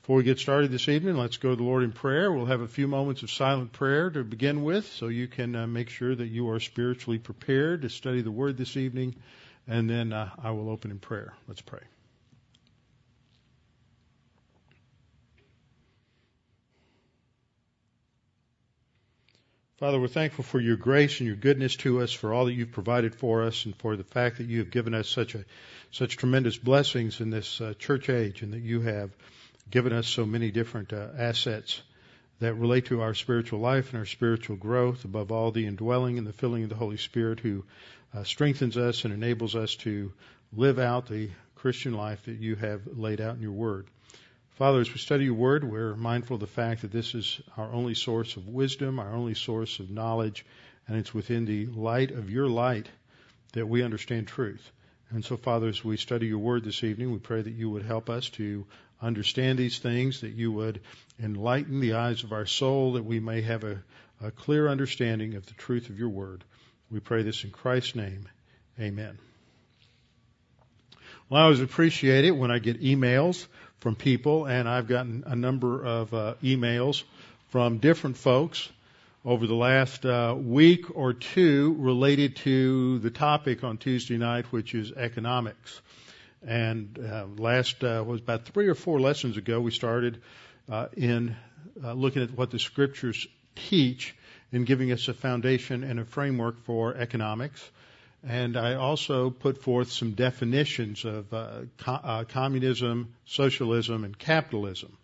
Before we get started this evening, let's go to the Lord in prayer. We'll have a few moments of silent prayer to begin with, so you can make sure that you are spiritually prepared to study the word this evening, and then I will open in prayer. Let's pray. Father, we're thankful for your grace and your goodness to us, for all that you've provided for us, and for the fact that you have given us such tremendous blessings in this church age, and that you have given us so many different assets that relate to our spiritual life and our spiritual growth, above all the indwelling and the filling of the Holy Spirit, who strengthens us and enables us to live out the Christian life that you have laid out in your word. Father, as we study your word, we're mindful of the fact that this is our only source of wisdom, our only source of knowledge, and it's within the light of your light that we understand truth. And so, Father, as we study your word this evening, we pray that you would help us to understand these things, that you would enlighten the eyes of our soul, that we may have a clear understanding of the truth of your word. We pray this in Christ's name. Amen. Well, I always appreciate it when I get emails from people, and I've gotten a number of emails from different folks over the last week or two related to the topic on Tuesday night, which is economics. And was about 3 or 4 lessons ago, we started in looking at what the scriptures teach in giving us a foundation and a framework for economics. And I also put forth some definitions of communism, socialism, and capitalism.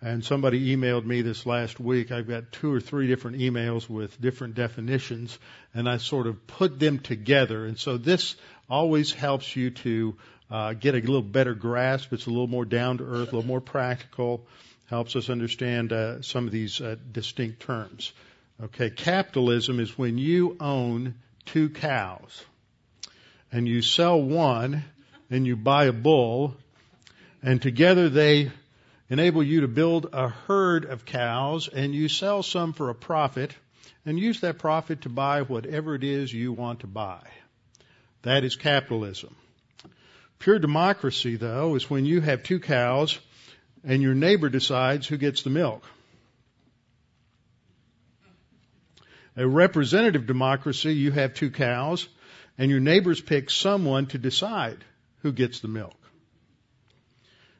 And somebody emailed me this last week. I've got 2 or 3 different emails with different definitions, and I sort of put them together. And so this always helps you to get a little better grasp. It's a little more down to earth, a little more practical, helps us understand some of these distinct terms. Okay, capitalism is when you own 2 cows and you sell one and you buy a bull, and together they enable you to build a herd of cows, and you sell some for a profit and use that profit to buy whatever it is you want to buy. That is capitalism. Pure democracy, though, is when you have 2 cows and your neighbor decides who gets the milk. A representative democracy, you have 2 cows and your neighbors pick someone to decide who gets the milk.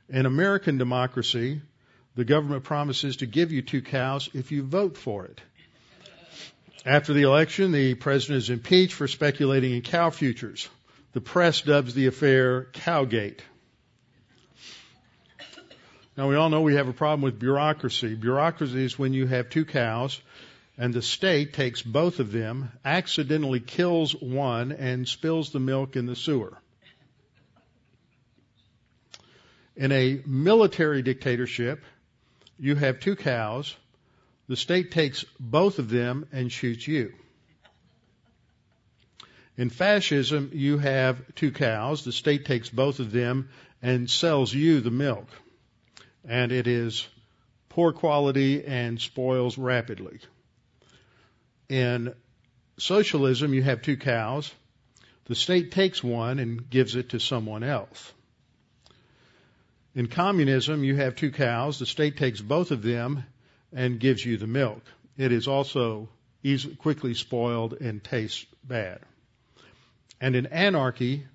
In American democracy, the government promises to give you 2 cows if you vote for it. After the election, the president is impeached for speculating in cow futures. The press dubs the affair Cowgate. Now, we all know we have a problem with bureaucracy. Bureaucracy is when you have 2 cows and the state takes both of them, accidentally kills one, and spills the milk in the sewer. In a military dictatorship, you have 2 cows, the state takes both of them and shoots you. In fascism, you have 2 cows, the state takes both of them and sells you the milk. And it is poor quality and spoils rapidly. In socialism, you have 2 cows, the state takes one and gives it to someone else. In communism, you have 2 cows. The state takes both of them and gives you the milk. It is also quickly spoiled and tastes bad. And in anarchy,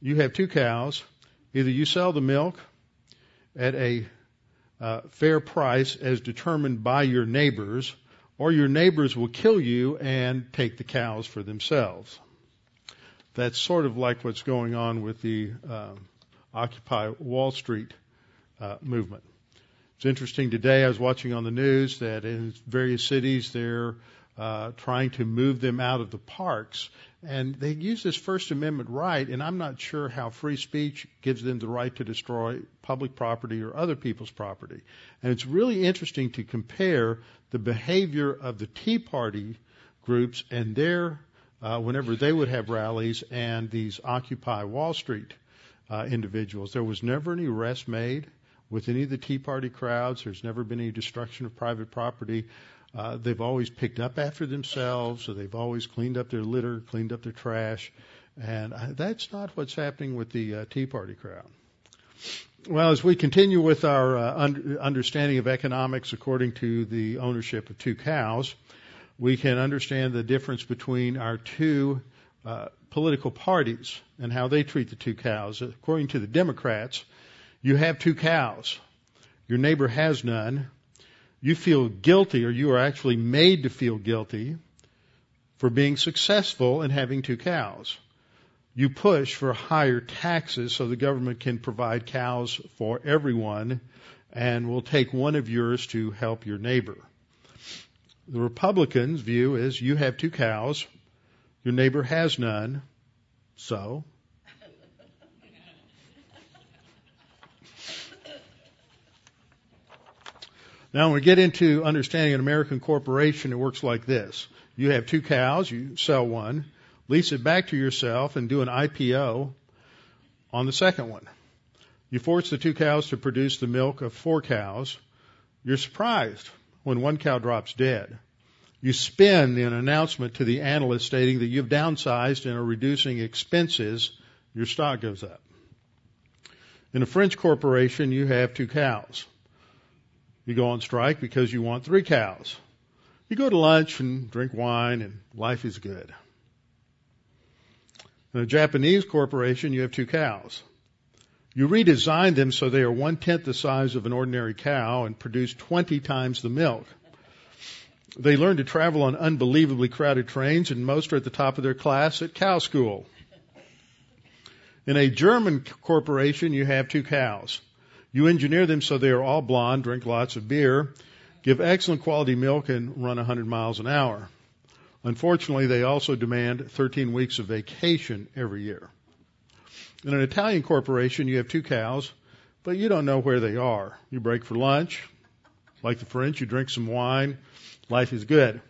you have 2 cows. Either you sell the milk at a fair price as determined by your neighbors, or your neighbors will kill you and take the cows for themselves. That's sort of like what's going on with the Occupy Wall Street movement. It's interesting, today I was watching on the news that in various cities they're trying to move them out of the parks. And they use this First Amendment right, and I'm not sure how free speech gives them the right to destroy public property or other people's property. And it's really interesting to compare the behavior of the Tea Party groups and their, whenever they would have rallies, and these Occupy Wall Street individuals. There was never any arrest made with any of the Tea Party crowds. There's never been any destruction of private property. They've always picked up after themselves, so they've always cleaned up their litter, cleaned up their trash, and that's not what's happening with the Tea Party crowd. Well, as we continue with our understanding of economics according to the ownership of two cows, we can understand the difference between our two political parties and how they treat the two cows. According to the Democrats, you have two cows. Your neighbor has none. You feel guilty, or you are actually made to feel guilty for being successful and having two cows. You push for higher taxes so the government can provide cows for everyone and will take one of yours to help your neighbor. The Republicans' view is you have two cows, your neighbor has none, so... Now, when we get into understanding an American corporation, it works like this. You have two cows, you sell one, lease it back to yourself, and do an IPO on the second one. You force the two cows to produce the milk of four cows. You're surprised when one cow drops dead. You spin an announcement to the analyst stating that you've downsized and are reducing expenses. Your stock goes up. In a French corporation, you have two cows. You go on strike because you want three cows. You go to lunch and drink wine, and life is good. In a Japanese corporation, you have two cows. You redesign them so they are 1/10 the size of an ordinary cow and produce 20 times the milk. They learn to travel on unbelievably crowded trains, and most are at the top of their class at cow school. In a German corporation, you have two cows. You engineer them so they are all blonde, drink lots of beer, give excellent quality milk, and run 100 miles an hour. Unfortunately, they also demand 13 weeks of vacation every year. In an Italian corporation, you have two cows, but you don't know where they are. You break for lunch. Like the French, you drink some wine. Life is good.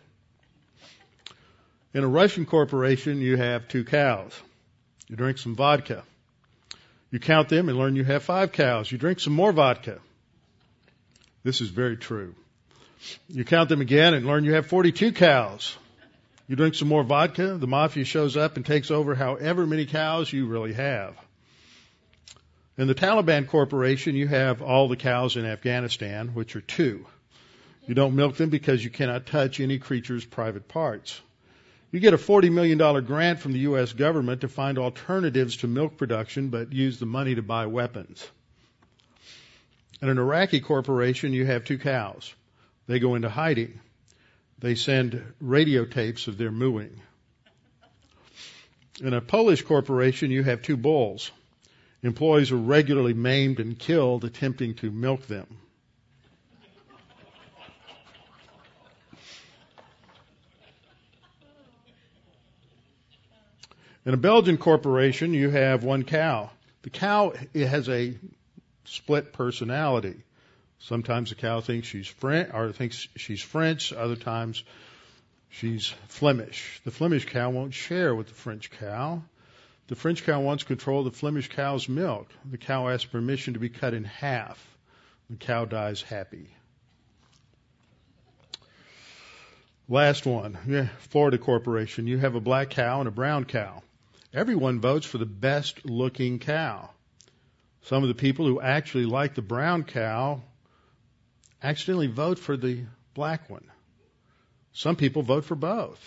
In a Russian corporation, you have two cows. You drink some vodka. You count them and learn you have five cows. You drink some more vodka. This is very true. You count them again and learn you have 42 cows. You drink some more vodka. The mafia shows up and takes over however many cows you really have. In the Taliban corporation, you have all the cows in Afghanistan, which are two. You don't milk them because you cannot touch any creature's private parts. You get a $40 million grant from the U.S. government to find alternatives to milk production, but use the money to buy weapons. In an Iraqi corporation, you have two cows. They go into hiding. They send radio tapes of their mooing. In a Polish corporation, you have two bulls. Employees are regularly maimed and killed attempting to milk them. In a Belgian corporation, you have one cow. The cow has a split personality. Sometimes the cow thinks she's French. Other times she's Flemish. The Flemish cow won't share with the French cow. The French cow wants control of the Flemish cow's milk. The cow asks permission to be cut in half. The cow dies happy. Last one, Florida corporation. You have a black cow and a brown cow. Everyone votes for the best-looking cow. Some of the people who actually like the brown cow accidentally vote for the black one. Some people vote for both.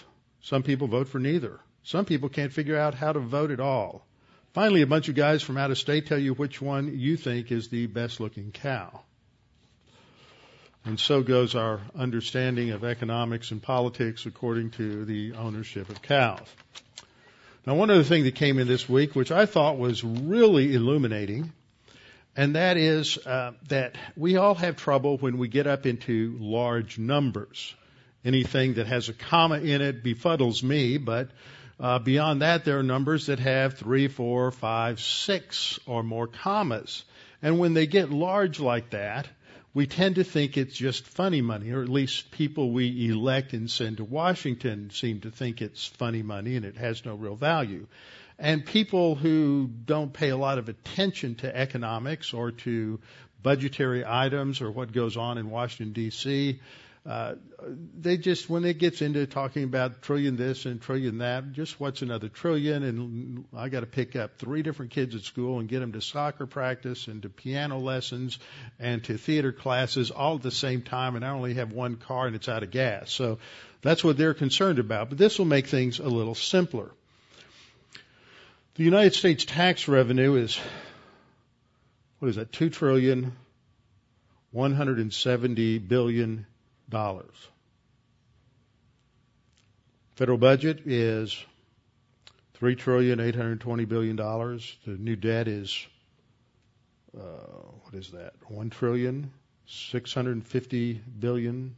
Some people vote for neither. Some people can't figure out how to vote at all. Finally, a bunch of guys from out of state tell you which one you think is the best-looking cow. And so goes our understanding of economics and politics according to the ownership of cows. Now, one other thing that came in this week, which I thought was really illuminating, and that is that we all have trouble when we get up into large numbers. Anything that has a comma in it befuddles me, but beyond that, there are numbers that have 3, 4, 5, 6 or more commas. And when they get large like that, we tend to think it's just funny money, or at least people we elect and send to Washington seem to think it's funny money and it has no real value. And people who don't pay a lot of attention to economics or to budgetary items or what goes on in Washington, D.C., they just, when it gets into talking about trillion this and trillion that, just what's another trillion, and I got to pick up 3 different kids at school and get them to soccer practice and to piano lessons and to theater classes all at the same time, and I only have 1 car and it's out of gas. So that's what they're concerned about. But this will make things a little simpler. The United States tax revenue is, what is that, $2,170 billion. Federal budget is $3,820 billion. The new debt is what is that? $1,650 billion.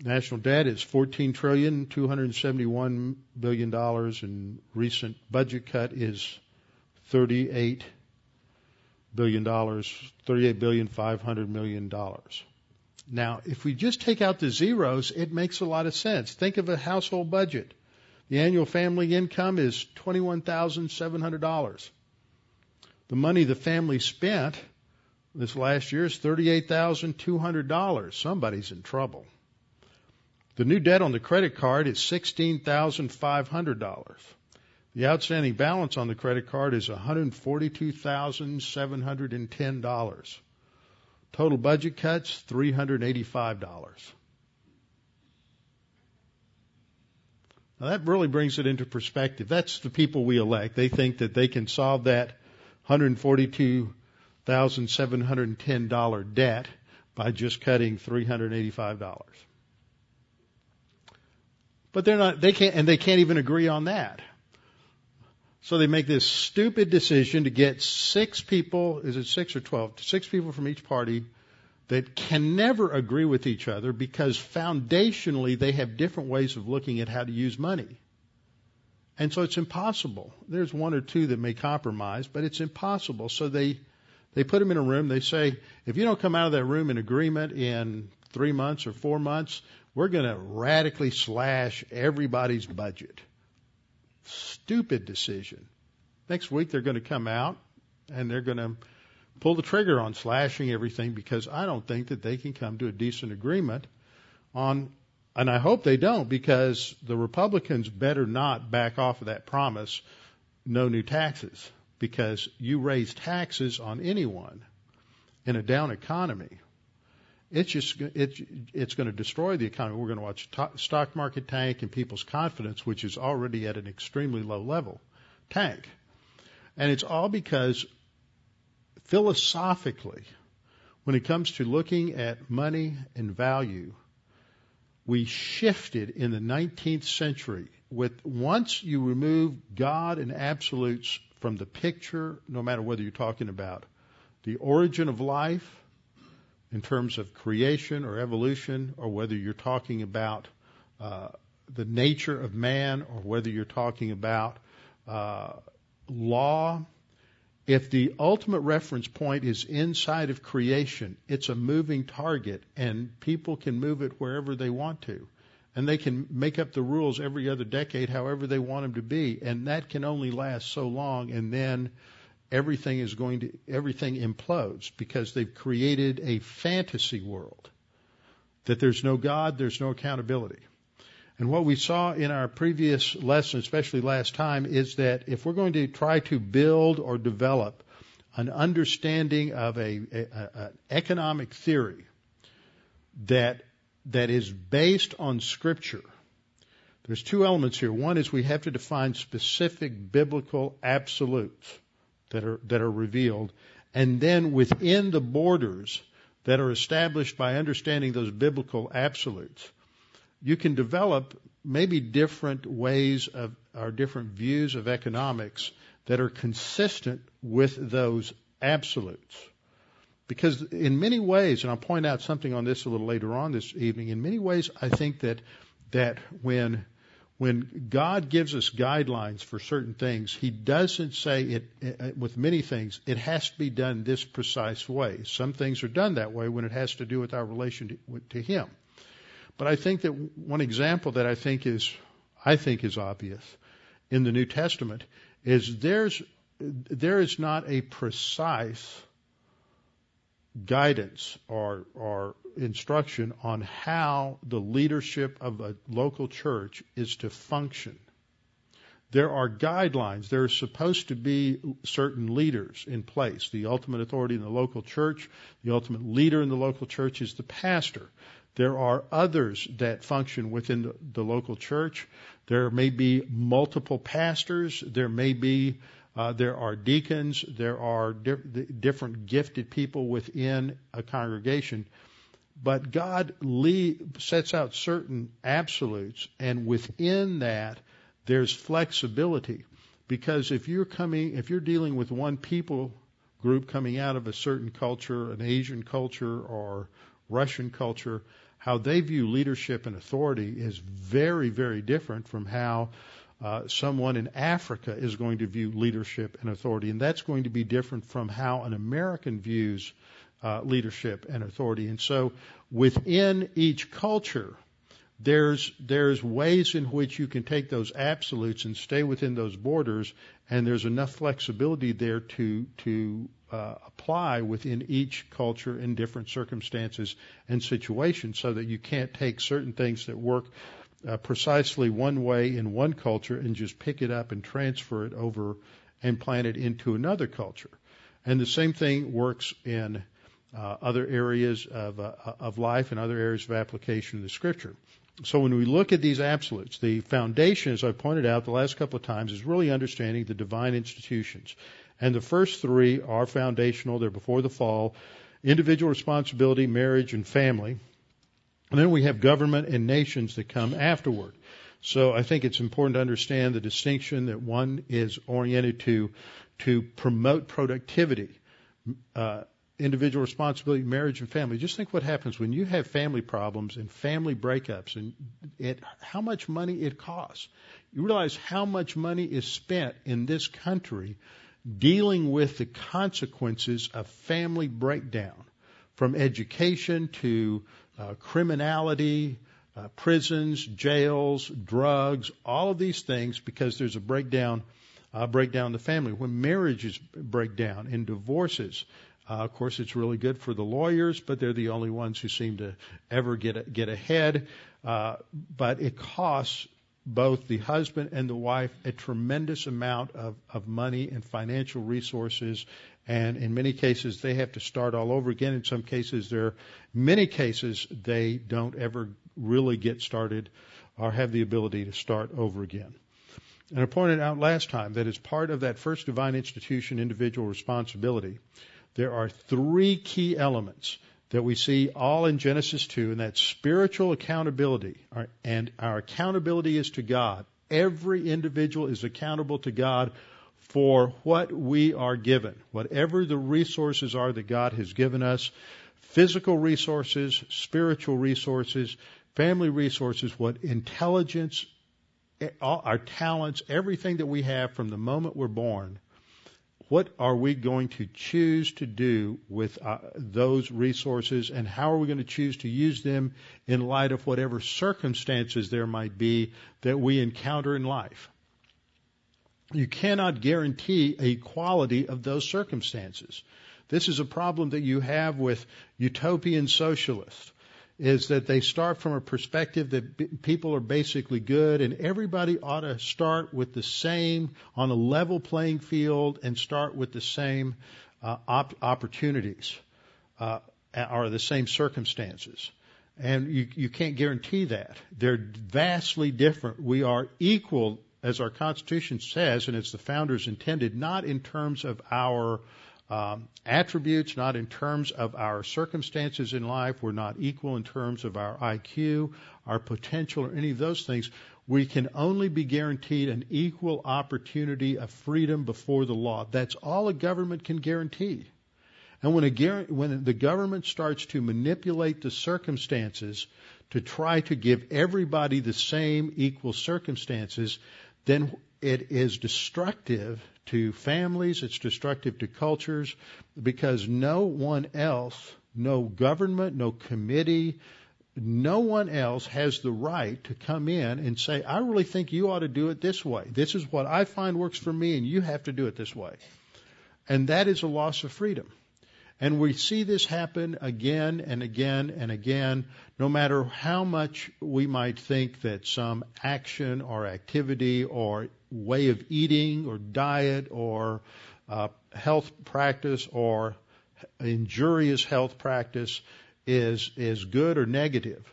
National debt is $14,271 billion, and recent budget cut is $38,500 million. Now, if we just take out the zeros, it makes a lot of sense. Think of a household budget. The annual family income is $21,700. The money the family spent this last year is $38,200. Somebody's in trouble. The new debt on the credit card is $16,500. The outstanding balance on the credit card is $142,710. Total budget cuts, $385. Now that really brings it into perspective. That's the people we elect. They think that they can solve that $142,710 debt by just cutting $385. But they're not, they can't even agree on that. So they make this stupid decision to get 6 people, is it 6 or 12? 6 people from each party that can never agree with each other because foundationally they have different ways of looking at how to use money. And so it's impossible. There's 1 or 2 that may compromise, but it's impossible. So they put them in a room. They say, if you don't come out of that room in agreement in 3 months or 4 months, we're going to radically slash everybody's budget. Stupid decision. Next week they're going to come out and they're going to pull the trigger on slashing everything because I don't think that they can come to a decent agreement on, and I hope they don't, because the Republicans better not back off of that promise, no new taxes, because you raise taxes on anyone in a down economy. It's going to destroy the economy. We're going to watch the stock market tank and people's confidence, which is already at an extremely low level, tank. And it's all because philosophically, when it comes to looking at money and value, we shifted in the 19th century. With once you remove God and absolutes from the picture, no matter whether you're talking about the origin of life, in terms of creation or evolution, or whether you're talking about the nature of man, or whether you're talking about law, if the ultimate reference point is inside of creation, it's a moving target, and people can move it wherever they want to. And they can make up the rules every other decade however they want them to be, and that can only last so long, and then everything implodes because they've created a fantasy world that there's no God, there's no accountability. And what we saw in our previous lesson, especially last time, is that if we're going to try to build or develop an understanding of an economic theory that is based on Scripture, there's 2 elements here. One is we have to define specific biblical absolutes that are revealed, and then within the borders that are established by understanding those biblical absolutes, you can develop maybe different ways of, or different views of economics that are consistent with those absolutes. Because in many ways, and I'll point out something on this a little later on this evening, in many ways I think that when God gives us guidelines for certain things, He doesn't say it with many things, it has to be done this precise way. Some things are done that way when it has to do with our relation to Him. But I think that one example that I think is obvious in the New Testament is there is not a precise guidance or instruction on how the leadership of a local church is to function. There are guidelines. There are supposed to be certain leaders in place. The ultimate authority in the local church, the ultimate leader in the local church is the pastor. There are others that function within the local church. There may be multiple pastors. There may be there are deacons, there are different gifted people within a congregation, but God sets out certain absolutes, and within that there's flexibility, because if you're dealing with one people group coming out of a certain culture, an Asian culture or Russian culture, how they view leadership and authority is very, very different from how someone in Africa is going to view leadership and authority, and that's going to be different from how an American views leadership and authority. And so within each culture, there's ways in which you can take those absolutes and stay within those borders, and there's enough flexibility there to apply within each culture in different circumstances and situations, so that you can't take certain things that work precisely one way in one culture and just pick it up and transfer it over and plant it into another culture. And the same thing works in other areas of life and other areas of application of the Scripture. So when we look at these absolutes, the foundation, as I pointed out the last couple of times, is really understanding the divine institutions. And the first three are foundational. They're before the fall: individual responsibility, marriage, and family. And then we have government and nations that come afterward. So I think it's important to understand the distinction that one is oriented to promote productivity, individual responsibility, marriage, and family. Just think what happens when you have family problems and family breakups, and how much money it costs. You realize how much money is spent in this country dealing with the consequences of family breakdown, from education to criminality, prisons, jails, drugs, all of these things, because there's a breakdown in the family. When marriages break down in divorces, of course, it's really good for the lawyers, but they're the only ones who seem to ever get ahead. But it costs both the husband and the wife a tremendous amount of money and financial resources. And in many cases, they have to start all over again. In some cases, they don't ever really get started or have the ability to start over again. And I pointed out last time that as part of that first divine institution, individual responsibility, there are three key elements that we see all in Genesis 2, and that's spiritual accountability. And our accountability is to God. Every individual is accountable to God for what we are given, whatever the resources are that God has given us, physical resources, spiritual resources, family resources, what intelligence, our talents, everything that we have from the moment we're born. What are we going to choose to do with those resources, and how are we going to choose to use them in light of whatever circumstances there might be that we encounter in life? You cannot guarantee equality of those circumstances. This is a problem that you have with utopian socialists, is that they start from a perspective that people are basically good, and everybody ought to start with the same, on a level playing field, and start with the same opportunities or the same circumstances. And you can't guarantee that. They're vastly different. We are equal, as our Constitution says, and as the founders intended, not in terms of our attributes, not in terms of our circumstances in life. We're not equal in terms of our IQ, our potential, or any of those things. We can only be guaranteed an equal opportunity of freedom before the law. That's all a government can guarantee. And when the government starts to manipulate the circumstances to try to give everybody the same equal circumstances, then it is destructive to families, it's destructive to cultures, because no one else, no government, no committee, no one else has the right to come in and say, I really think you ought to do it this way. This is what I find works for me, and you have to do it this way. And that is a loss of freedom. And we see this happen again and again and again, no matter how much we might think that some action or activity or way of eating or diet or health practice or injurious health practice is good or negative.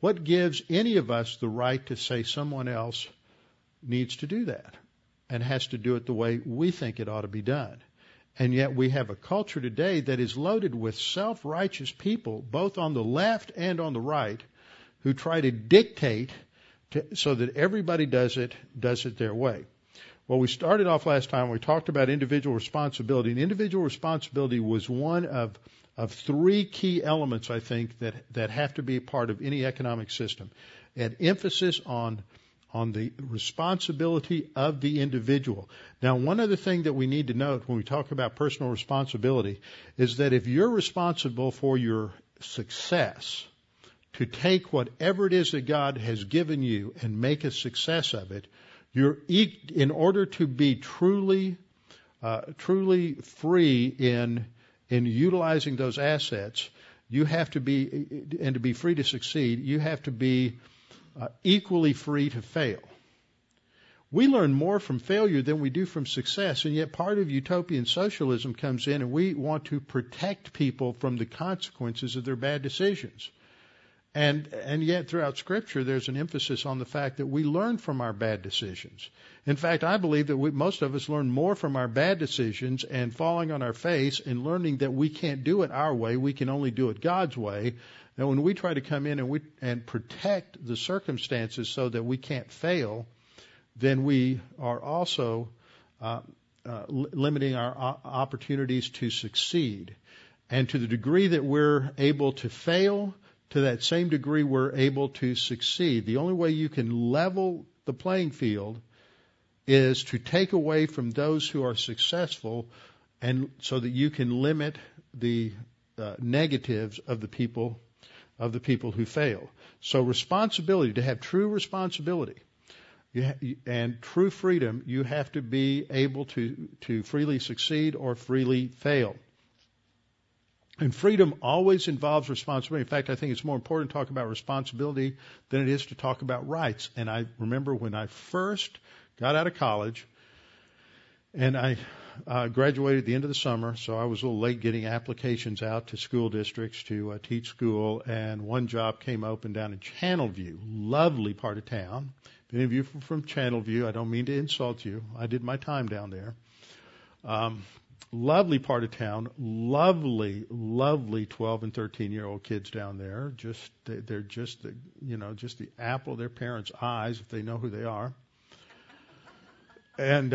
What gives any of us the right to say someone else needs to do that and has to do it the way we think it ought to be done? And yet we have a culture today that is loaded with self-righteous people, both on the left and on the right, who try to dictate so that everybody does it their way. Well, we started off last time, we talked about individual responsibility, and individual responsibility was one of three key elements, I think, that have to be part of any economic system. An emphasis on the responsibility of the individual. Now, one other thing that we need to note when we talk about personal responsibility is that if you're responsible for your success, to take whatever it is that God has given you and make a success of it, in order to be truly free in utilizing those assets, you have to be, and to be free to succeed, you have to be equally free to fail. We learn more from failure than we do from success, and yet part of utopian socialism comes in and we want to protect people from the consequences of their bad decisions. And yet throughout Scripture there's an emphasis on the fact that we learn from our bad decisions. In fact, I believe that most of us learn more from our bad decisions and falling on our face and learning that we can't do it our way, we can only do it God's way. And when we try to come in and protect the circumstances so that we can't fail, then we are also limiting our opportunities to succeed. And to the degree that we're able to fail, to that same degree we're able to succeed. The only way you can level the playing field is to take away from those who are successful, and so that you can limit the negatives of the people who fail. So responsibility, to have true responsibility and true freedom, you have to be able to freely succeed or freely fail. And freedom always involves responsibility. In fact, I think it's more important to talk about responsibility than it is to talk about rights. And I remember when I first got out of college, and I graduated at the end of the summer, so I was a little late getting applications out to school districts to teach school, and one job came open down in Channelview, lovely part of town. If any of you are from Channelview, I don't mean to insult you. I did my time down there. Lovely part of town, lovely 12 and 13-year-old kids down there. They're just the apple of their parents' eyes if they know who they are. And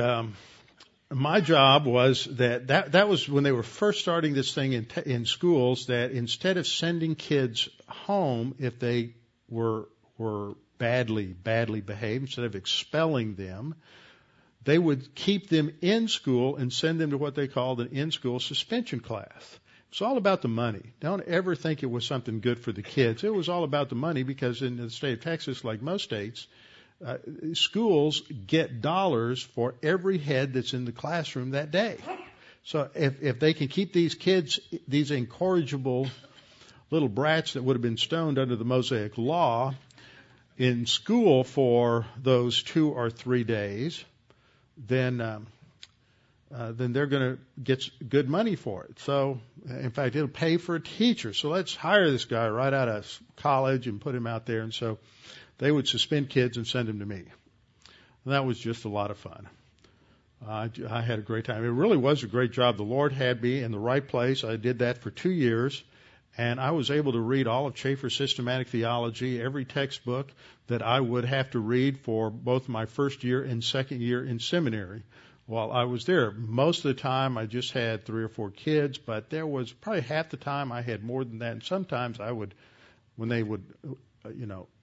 my job was that was when they were first starting this thing in schools, that instead of sending kids home if they were badly behaved, instead of expelling them, they would keep them in school and send them to what they called an in-school suspension class. It's all about the money. Don't ever think it was something good for the kids. It was all about the money, because in the state of Texas, like most states, schools get dollars for every head that's in the classroom that day. So if they can keep these kids, these incorrigible little brats that would have been stoned under the Mosaic Law, in school for those 2 or 3 days, then they're going to get good money for it. So, in fact, it'll pay for a teacher. So let's hire this guy right out of college and put him out there. And so they would suspend kids and send them to me. And that was just a lot of fun. I had a great time. It really was a great job. The Lord had me in the right place. I did that for 2 years. And I was able to read all of Chafer's Systematic Theology, every textbook that I would have to read for both my first year and second year in seminary. while I was there. Most of the time I just had 3 or 4 kids, but there was probably half the time I had more than that. And sometimes I would, when they would,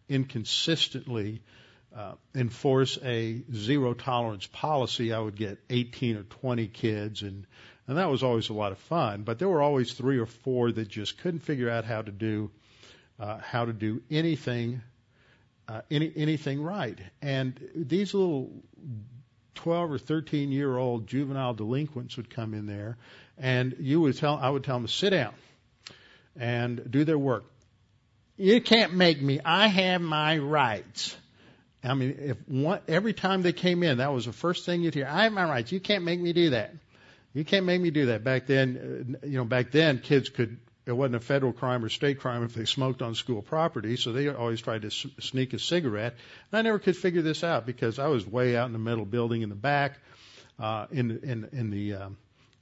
inconsistently enforce a zero tolerance policy, I would get 18 or 20 kids, and that was always a lot of fun. But there were always 3 or 4 that just couldn't figure out how to do anything, anything right. And these little 12 or 13-year-old juvenile delinquents would come in there, and I would tell them to sit down and do their work. You can't make me. I have my rights. I mean, every time they came in, that was the first thing you'd hear. I have my rights. You can't make me do that. You can't make me do that. Back then kids could. It wasn't a federal crime or state crime if they smoked on school property, so they always tried to sneak a cigarette. And I never could figure this out because I was way out in the metal building in the back, in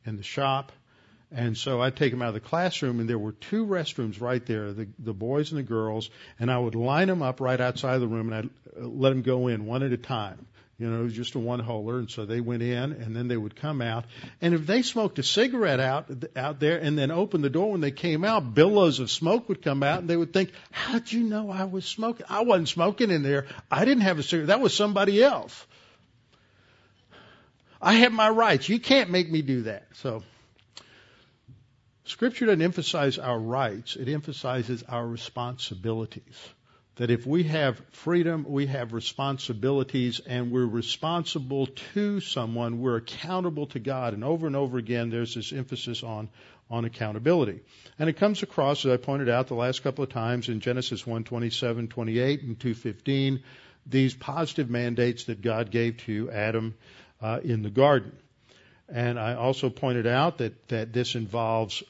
the shop. And so I'd take them out of the classroom, and there were 2 restrooms right there, the boys and the girls, and I would line them up right outside of the room, and I'd let them go in one at a time. It was just a one-holer, and so they went in, and then they would come out. And if they smoked a cigarette out there and then opened the door when they came out, billows of smoke would come out, and they would think, how'd you know I was smoking? I wasn't smoking in there. I didn't have a cigarette. That was somebody else. I have my rights. You can't make me do that. So Scripture doesn't emphasize our rights. It emphasizes our responsibilities. That if we have freedom, we have responsibilities, and we're responsible to someone. We're accountable to God. And over again, there's this emphasis on accountability. And it comes across, as I pointed out the last couple of times, in Genesis 1:27, 28, and 2:15, these positive mandates that God gave to Adam in the garden. And I also pointed out that this involves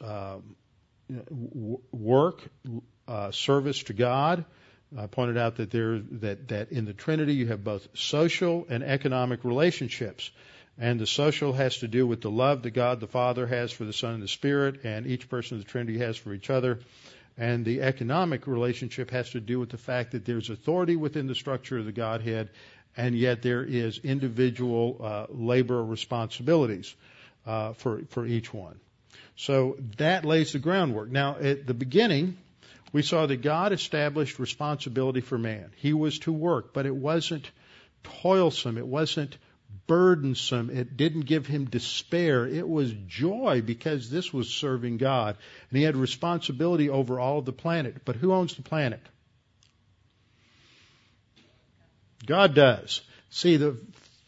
work, service to God. I pointed out that that in the Trinity you have both social and economic relationships, and the social has to do with the love that God the Father has for the Son and the Spirit, and each person of the Trinity has for each other, and the economic relationship has to do with the fact that there's authority within the structure of the Godhead, and yet there is individual labor responsibilities for each one. So that lays the groundwork. Now, at the beginning, we saw that God established responsibility for man. He was to work, but it wasn't toilsome. It wasn't burdensome. It didn't give him despair. It was joy because this was serving God. And he had responsibility over all of the planet. But who owns the planet? God does. See, the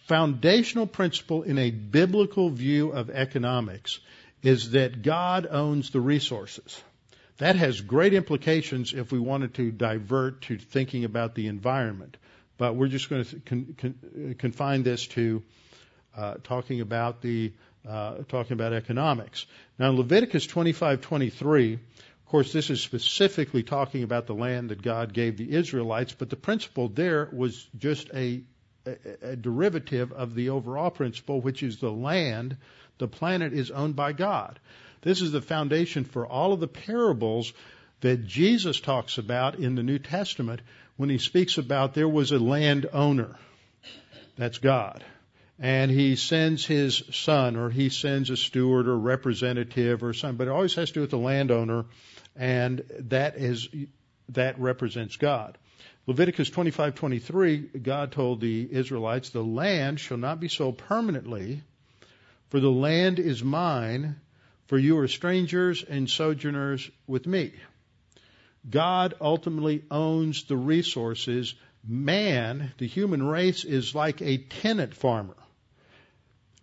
foundational principle in a biblical view of economics is that God owns the resources. That has great implications if we wanted to divert to thinking about the environment. But we're just going to confine this to talking about economics. Now, in Leviticus 25:23, of course, this is specifically talking about the land that God gave the Israelites, but the principle there was just a derivative of the overall principle, which is the land, the planet, is owned by God. This is the foundation for all of the parables that Jesus talks about in the New Testament when he speaks about there was a landowner, that's God, and he sends his son, or he sends a steward or representative or something, but it always has to do with the landowner, and that represents God. Leviticus 25:23, God told the Israelites, the land shall not be sold permanently, for the land is mine, for you are strangers and sojourners with me. God ultimately owns the resources. Man, the human race, is like a tenant farmer.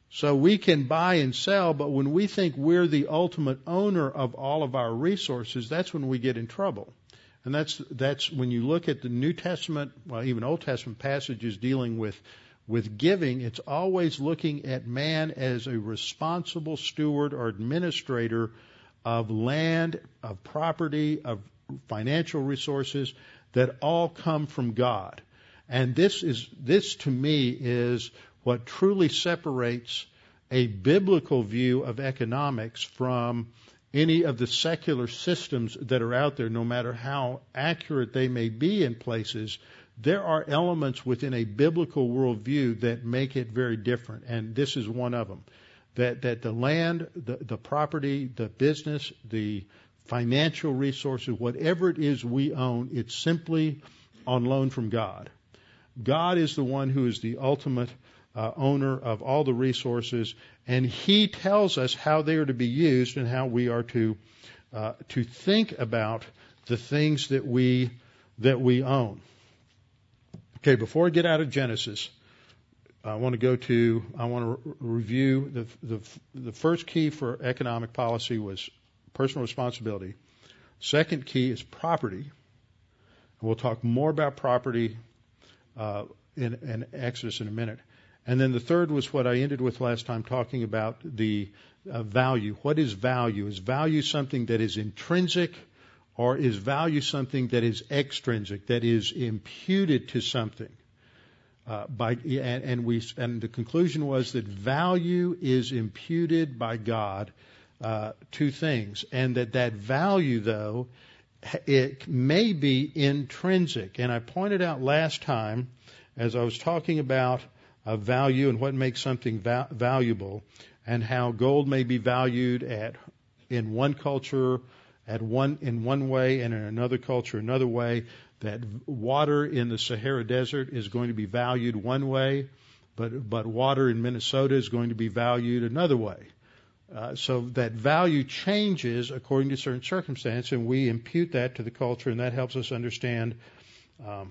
So we can buy and sell, but when we think we're the ultimate owner of all of our resources, that's when we get in trouble. And that's when you look at the New Testament, well, even Old Testament passages dealing with giving, it's always looking at man as a responsible steward or administrator of land, of property, of financial resources that all come from God. And this to me is what truly separates a biblical view of economics from any of the secular systems that are out there, no matter how accurate they may be in places. there are elements within a biblical worldview that make it very different, and this is one of them. That the land, the property, the business, the financial resources, whatever it is we own, it's simply on loan from God. God is the one who is the ultimate owner of all the resources, and He tells us how they are to be used and how we are to think about the things that we own. Okay, before I get out of Genesis, I want to review the first key for economic policy was personal responsibility. Second key is property. And we'll talk more about property in Exodus in a minute. And then the third was what I ended with last time, talking about the value. What is value? Is value something that is intrinsic, or is value something that is extrinsic, that is imputed to something? And the conclusion was that value is imputed by God to things, and that value, though, it may be intrinsic. And I pointed out last time, as I was talking about value and what makes something valuable, and how gold may be valued in one culture in one way, and in another culture another way. That water in the Sahara Desert is going to be valued one way, but water in Minnesota is going to be valued another way. So that value changes according to certain circumstances, and we impute that to the culture, and that helps us understand a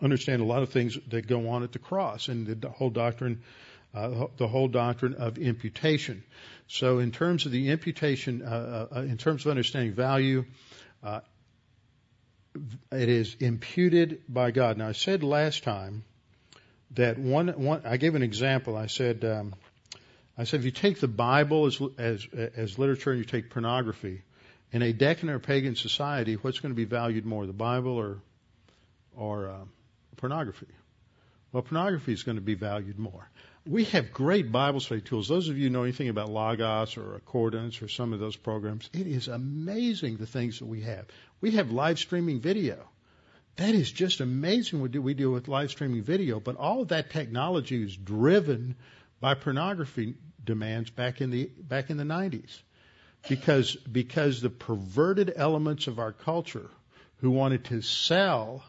lot of things that go on at the cross and the whole doctrine of imputation. So in terms of the imputation, in terms of understanding value, it is imputed by God. Now, I said last time that I gave an example. I said if you take the Bible as literature and you take pornography, in a decadent or pagan society, what's going to be valued more, the Bible or pornography? Well, pornography is going to be valued more. We have great Bible study tools. Those of you who know anything about Logos or Accordance or some of those programs, it is amazing the things that we have. We have live streaming video. That is just amazing what we do with live streaming video, but all of that technology is driven by pornography demands back in the 90s because the perverted elements of our culture who wanted to sell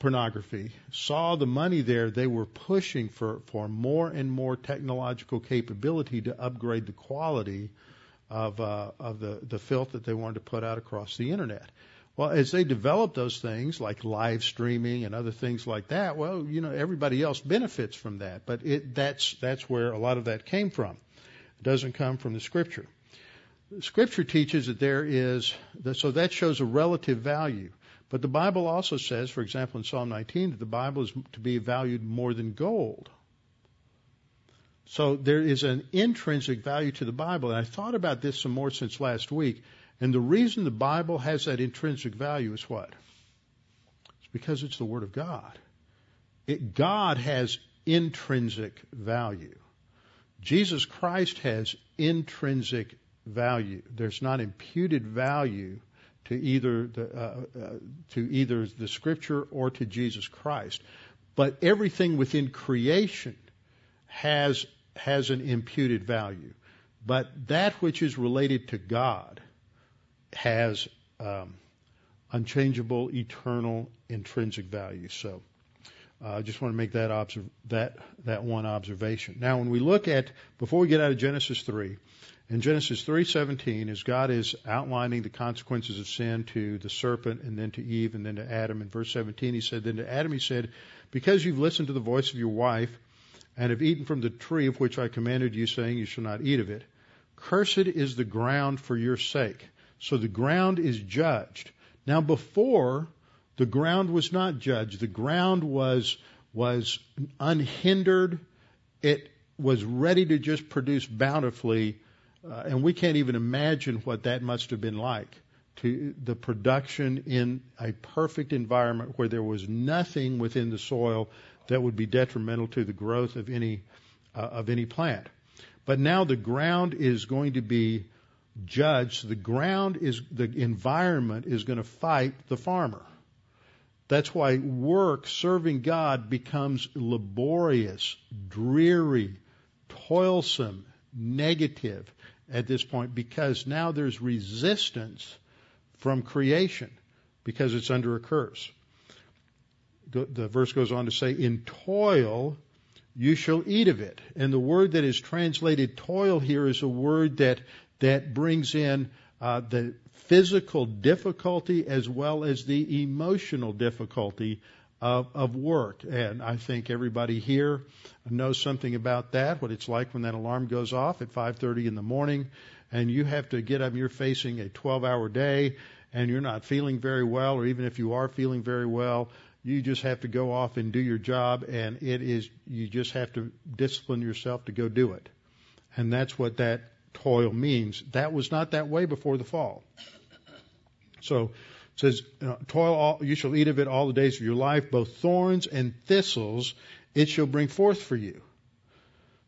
pornography saw the money there. They were pushing for more and more technological capability to upgrade the quality of the filth that they wanted to put out across the internet. Well, as they developed those things like live streaming and other things like that, well, everybody else benefits from that, but that's where a lot of that came from. It doesn't come from the Scripture. The Scripture teaches that so that shows a relative value. But the Bible also says, for example, in Psalm 19, that the Bible is to be valued more than gold. So there is an intrinsic value to the Bible. And I thought about this some more since last week. And the reason the Bible has that intrinsic value is what? It's because it's the Word of God. God has intrinsic value. Jesus Christ has intrinsic value. There's not imputed value to either the Scripture or to Jesus Christ, but everything within creation has an imputed value. But that which is related to God has unchangeable, eternal, intrinsic value. So I just want to make that one observation. Now, when we look at, before we get out of Genesis 3. In Genesis 3:17, as God is outlining the consequences of sin to the serpent and then to Eve and then to Adam, in verse 17 he said, "Then to Adam he said, because you've listened to the voice of your wife and have eaten from the tree of which I commanded you, saying you shall not eat of it, cursed is the ground for your sake." So the ground is judged. Now before, the ground was not judged. The ground was unhindered. It was ready to just produce bountifully. And we can't even imagine what that must have been like, to the production in a perfect environment where there was nothing within the soil that would be detrimental to the growth of any plant. But now the ground is going to be judged. The environment is going to fight the farmer. That's why work, serving God, becomes laborious, dreary, toilsome, negative at this point, because now there's resistance from creation because it's under a curse. The verse goes on to say, in toil you shall eat of it. And the word that is translated toil here is a word that brings in the physical difficulty as well as the emotional difficulty of work. And I think everybody here knows something about that, what it's like when that alarm goes off at 5:30 in the morning and you have to get up, you're facing a 12-hour day and you're not feeling very well, or even if you are feeling very well, you just have to go off and do your job, and you just have to discipline yourself to go do it. And that's what that toil means. That was not that way before the fall. So it says, you shall eat of it all the days of your life, both thorns and thistles it shall bring forth for you.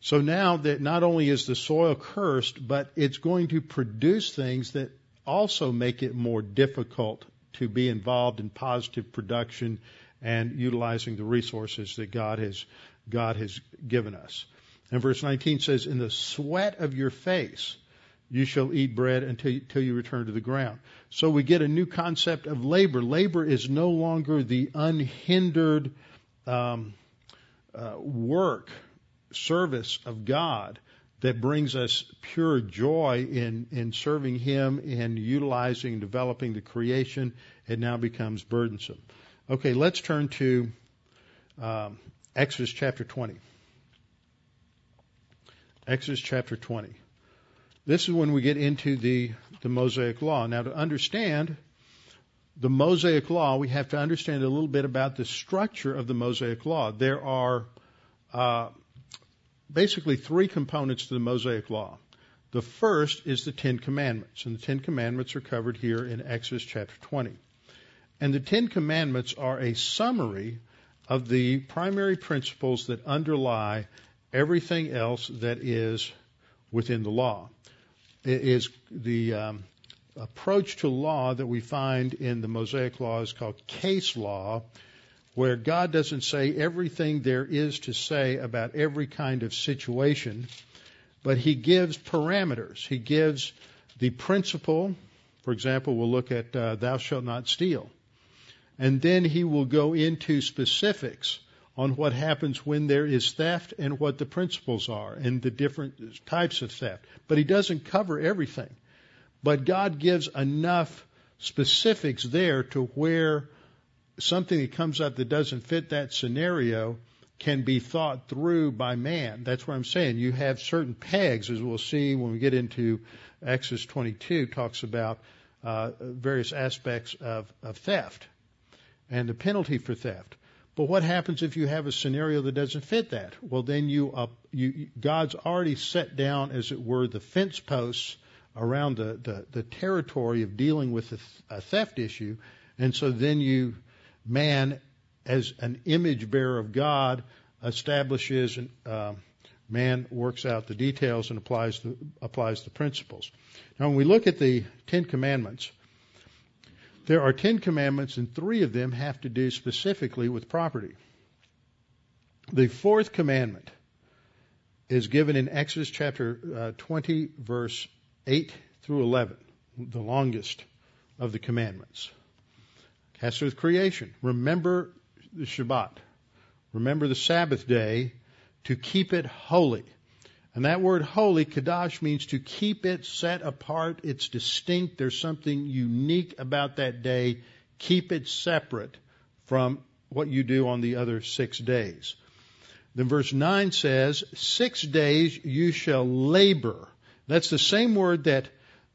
So now that not only is the soil cursed, but it's going to produce things that also make it more difficult to be involved in positive production and utilizing the resources that God has given us. And verse 19 says, in the sweat of your face you shall eat bread until you return to the ground. So we get a new concept of labor. Labor is no longer the unhindered work, service of God that brings us pure joy in serving Him and utilizing and developing the creation. It now becomes burdensome. Okay, let's turn to Exodus chapter 20. Exodus chapter 20. This is when we get into the Mosaic Law. Now, to understand the Mosaic Law, we have to understand a little bit about the structure of the Mosaic Law. There are basically three components to the Mosaic Law. The first is the Ten Commandments, and the Ten Commandments are covered here in Exodus chapter 20. And the Ten Commandments are a summary of the primary principles that underlie everything else that is within the law. It is the approach to law that we find in the Mosaic Law is called case law, where God doesn't say everything there is to say about every kind of situation, but He gives parameters. He gives the principle. For example, we'll look at thou shalt not steal. And then He will go into specifics on what happens when there is theft and what the principles are and the different types of theft. But He doesn't cover everything. But God gives enough specifics there to where something that comes up that doesn't fit that scenario can be thought through by man. That's what I'm saying. You have certain pegs, as we'll see when we get into Exodus 22, talks about various aspects of theft and the penalty for theft. But what happens if you have a scenario that doesn't fit that? Well, then God's already set down, as it were, the fence posts around the territory of dealing with a theft issue. And so then man, as an image bearer of God, establishes and man works out the details and applies the principles. Now, when we look at the Ten Commandments, there are 10 commandments, and 3 of them have to do specifically with property. The fourth commandment is given in Exodus chapter 20, verse 8 through 11, the longest of the commandments. It has to do with creation. Remember the Shabbat. Remember the Sabbath day to keep it holy. And that word holy, kadosh, means to keep it set apart. It's distinct. There's something unique about that day. Keep it separate from what you do on the other 6 days. Then verse 9 says, 6 days you shall labor. That's the same word that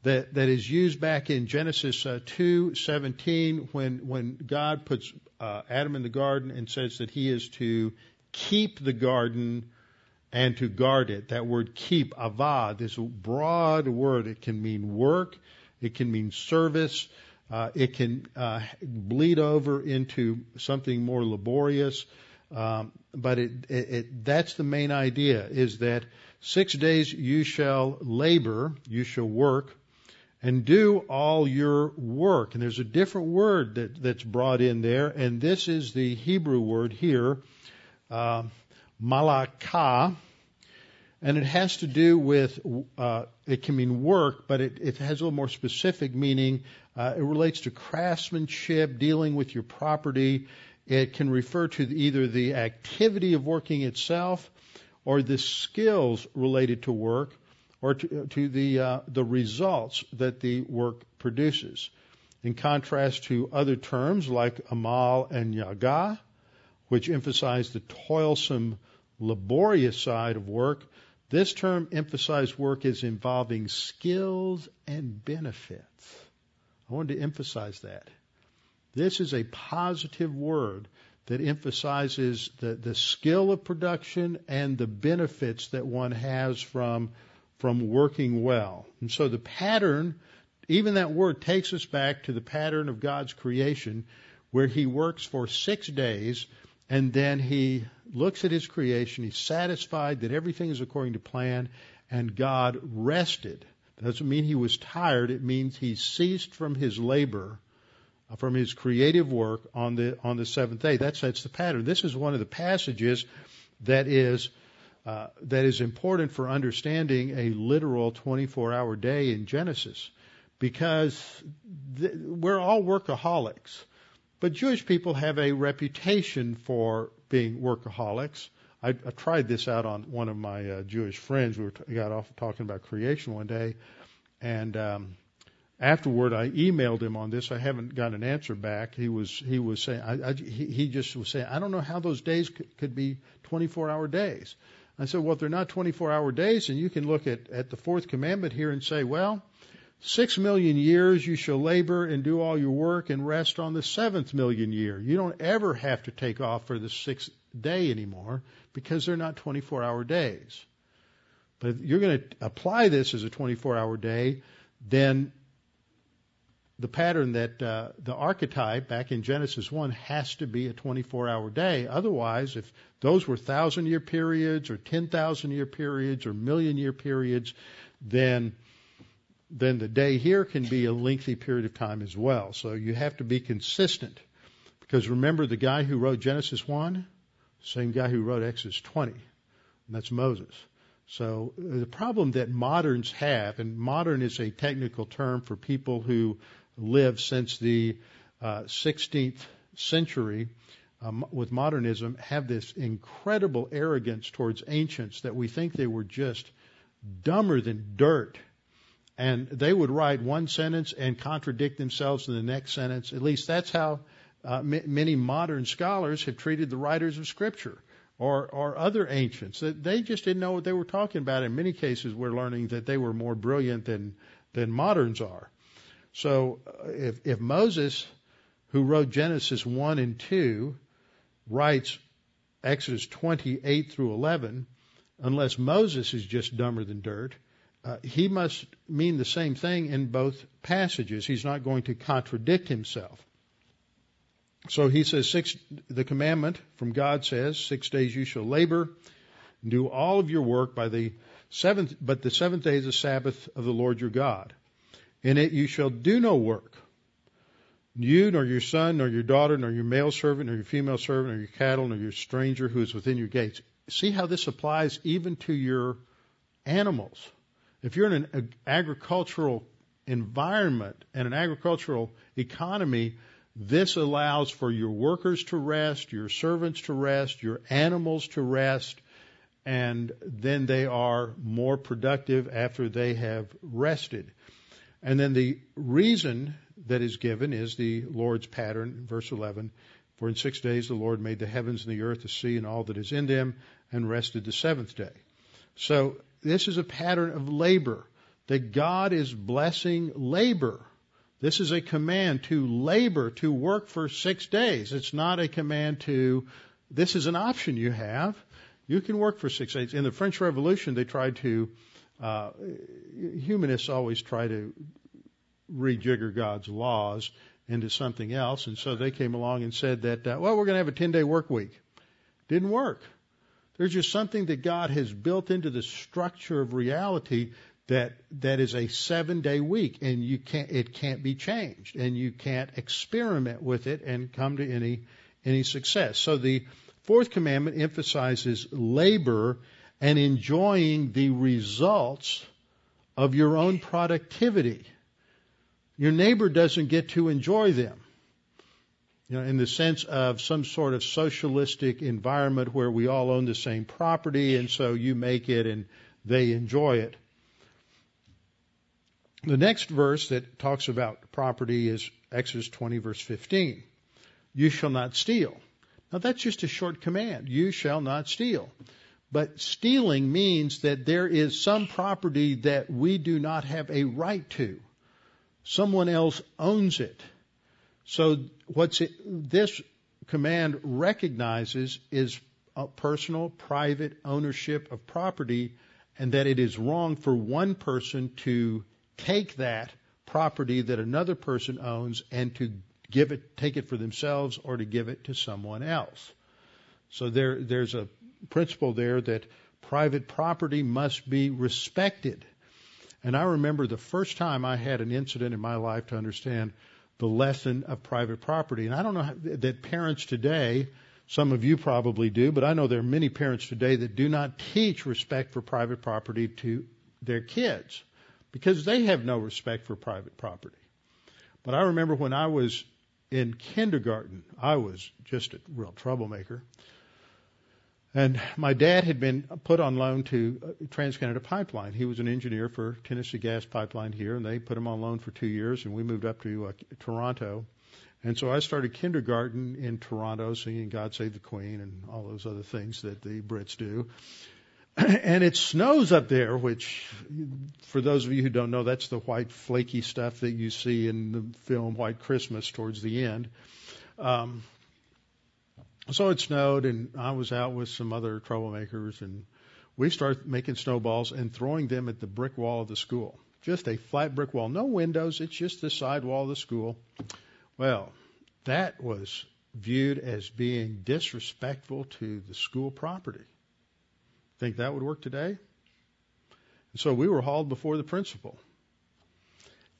is used back in Genesis 2:17 when God puts Adam in the garden and says that he is to keep the garden and to guard it. That word keep, avad, is a broad word. It can mean work. It can mean service. It can bleed over into something more laborious. But that's the main idea, is that 6 days you shall labor, you shall work, and do all your work. And there's a different word that's brought in there, and this is the Hebrew word here, malakah, and it has to do with, it can mean work, but it has a little more specific meaning. It relates to craftsmanship, dealing with your property. It can refer to either the activity of working itself or the skills related to work, or to the results that the work produces. In contrast to other terms like amal and yagah, which emphasize the toilsome, laborious side of work, this term emphasized work as involving skills and benefits. I wanted to emphasize that. This is a positive word that emphasizes the skill of production and the benefits that one has from working well. And so the pattern, even that word takes us back to the pattern of God's creation, where he works for 6 days, and then he looks at his creation, he's satisfied that everything is according to plan, and God rested. That doesn't mean he was tired, it means he ceased from his labor, from his creative work on the seventh day. That sets the pattern. This is one of the passages that is important for understanding a literal 24-hour day in Genesis, because we're all workaholics, but Jewish people have a reputation for being workaholics. I tried this out on one of my Jewish friends. We got off talking about creation one day, and afterward I emailed him on this. I haven't got an answer back. He was saying he just was saying, I don't know how those days could be 24-hour days. I said, well, if they're not 24-hour days, and you can look at the fourth commandment here and say, well, 6 million years you shall labor and do all your work and rest on the 7th million year. You don't ever have to take off for the 6th day anymore, because they're not 24-hour days. But if you're going to apply this as a 24-hour day, then the pattern that the archetype back in Genesis 1 has to be a 24-hour day. Otherwise, if those were 1,000-year periods or 10,000-year periods or million-year periods, then the day here can be a lengthy period of time as well. So you have to be consistent, because remember, the guy who wrote Genesis 1, same guy who wrote Exodus 20, and that's Moses. So the problem that moderns have, and modern is a technical term for people who live since the 16th century with modernism, have this incredible arrogance towards ancients that we think they were just dumber than dirt. And they would write one sentence and contradict themselves in the next sentence. At least that's how many modern scholars have treated the writers of Scripture or other ancients. They just didn't know what they were talking about. In many cases, we're learning that they were more brilliant than moderns are. So if Moses, who wrote Genesis 1 and 2, writes Exodus 28 through 11, unless Moses is just dumber than dirt, he must mean the same thing in both passages. He's not going to contradict himself. So he says, the commandment from God says, 6 days you shall labor and do all of your work by the seventh, but the 7th day is the Sabbath of the Lord your God. In it you shall do no work, you nor your son nor your daughter nor your male servant nor your female servant nor your cattle nor your stranger who is within your gates. See how this applies even to your animals. If you're in an agricultural environment and an agricultural economy, this allows for your workers to rest, your servants to rest, your animals to rest, and then they are more productive after they have rested. And then the reason that is given is the Lord's pattern, verse 11, for in 6 days the Lord made the heavens and the earth, the sea, and all that is in them, and rested the 7th day. So this is a pattern of labor, that God is blessing labor. This is a command to labor, to work for 6 days. It's not a command to, this is an option you have. You can work for 6 days. In the French Revolution, they tried to, humanists always try to rejigger God's laws into something else. And so they came along and said that, well, we're going to have a 10-day work week. Didn't work. There's just something that God has built into the structure of reality that is a 7-day week, and you can't, it can't be changed, and you can't experiment with it and come to any success. So the fourth commandment emphasizes labor and enjoying the results of your own productivity. Your neighbor doesn't get to enjoy them. You know, in the sense of some sort of socialistic environment where we all own the same property, and so you make it and they enjoy it. The next verse that talks about property is Exodus 20, verse 15. You shall not steal. Now, that's just a short command. You shall not steal. But stealing means that there is some property that we do not have a right to. Someone else owns it. So this command recognizes is a personal, private ownership of property, and that it is wrong for one person to take that property that another person owns and to give it, take it for themselves, or to give it to someone else. So there's a principle there that private property must be respected. And I remember the first time I had an incident in my life to understand the lesson of private property. And I don't know that parents today, some of you probably do, but I know there are many parents today that do not teach respect for private property to their kids because they have no respect for private property. But I remember when I was in kindergarten, I was just a real troublemaker. And my dad had been put on loan to TransCanada Pipeline. He was an engineer for Tennessee Gas Pipeline here, and they put him on loan for 2 years, and we moved up to Toronto. And so I started kindergarten in Toronto, singing God Save the Queen and all those other things that the Brits do. And it snows up there, which, for those of you who don't know, that's the white flaky stuff that you see in the film White Christmas towards the end. So it snowed, and I was out with some other troublemakers, and we started making snowballs and throwing them at the brick wall of the school. Just a flat brick wall, no windows, it's just the side wall of the school. Well, that was viewed as being disrespectful to the school property. Think that would work today? And so we were hauled before the principal.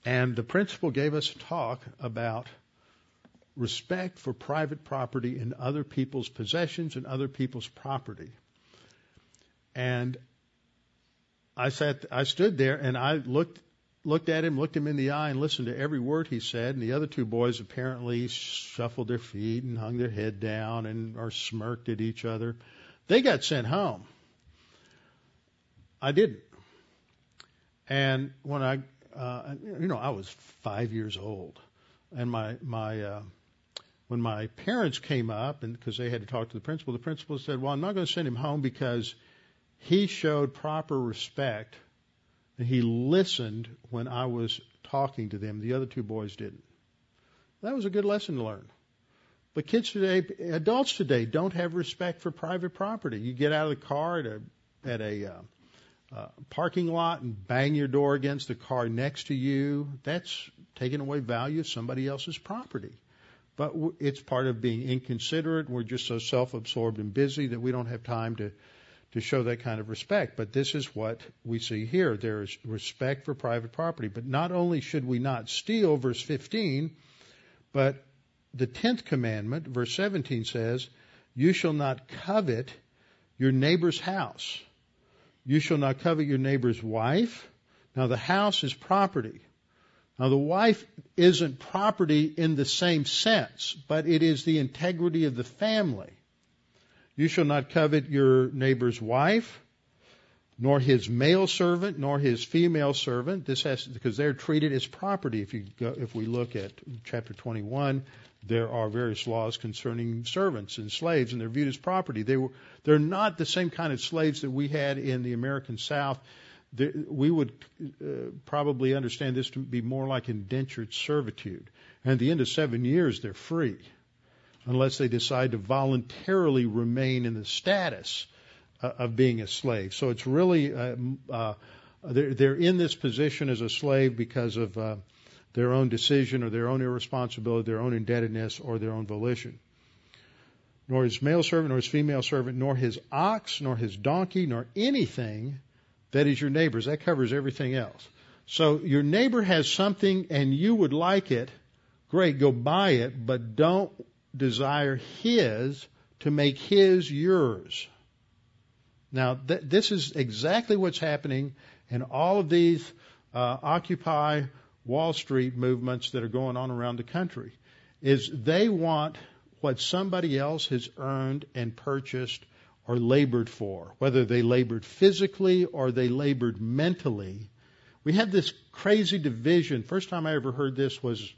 And the principal gave us a talk about respect for private property and other people's possessions and other people's property. And I stood there and I looked at him, looked him in the eye, and listened to every word he said. And the other two boys apparently shuffled their feet and hung their head down and or smirked at each other. They got sent home. I didn't. And when I was 5 years old. And when my parents came up, and because they had to talk to the principal said, well, I'm not going to send him home because he showed proper respect and he listened when I was talking to them. The other two boys didn't. That was a good lesson to learn. But kids today, adults today, don't have respect for private property. You get out of the car at a parking lot and bang your door against the car next to you. That's taking away value of somebody else's property. But it's part of being inconsiderate. We're just so self-absorbed and busy that we don't have time to show that kind of respect. But this is what we see here. There is respect for private property. But not only should we not steal, verse 15, but the 10th commandment, verse 17 says, you shall not covet your neighbor's house. You shall not covet your neighbor's wife. Now, the house is property. Now, the wife isn't property in the same sense, but it is the integrity of the family. You shall not covet your neighbor's wife, nor his male servant, nor his female servant. This has, because they're treated as property. If we look at chapter 21, there are various laws concerning servants and slaves, and they're viewed as property. They're not the same kind of slaves that we had in the American South. We would probably understand this to be more like indentured servitude. And at the end of 7 years, they're free, unless they decide to voluntarily remain in the status of being a slave. So it's really they're in this position as a slave because of their own decision or their own irresponsibility, their own indebtedness, or their own volition. Nor his male servant, nor his female servant, nor his ox, nor his donkey, nor anything That is your neighbor's. That covers everything else. So your neighbor has something and you would like it. Great, go buy it, but don't desire his to make his yours. Now, this is exactly what's happening in all of these Occupy Wall Street movements that are going on around the country, is they want what somebody else has earned and purchased or labored for, whether they labored physically or they labored mentally. We have this crazy division. First time I ever heard this was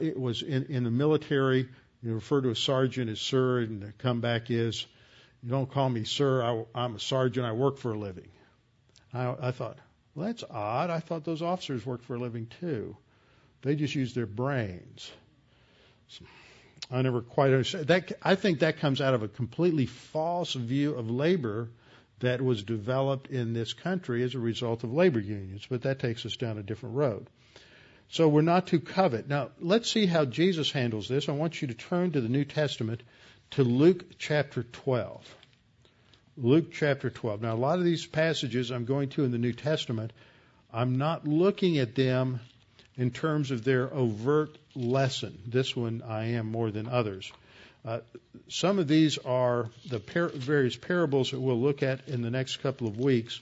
it was in the military. You refer to a sergeant as sir, and the comeback is, you don't call me sir, I'm a sergeant, I work for a living. I thought, well, that's odd. I thought those officers worked for a living too. They just use their brains. So I never quite understand that. I think that comes out of a completely false view of labor that was developed in this country as a result of labor unions, but that takes us down a different road. So we're not to covet. Now, let's see how Jesus handles this. I want you to turn to the New Testament to Luke chapter 12. Luke chapter 12. Now, a lot of these passages I'm going to in the New Testament, I'm not looking at them in terms of their overt lesson. This one I am more than others. Some of these are the various parables that we'll look at in the next couple of weeks.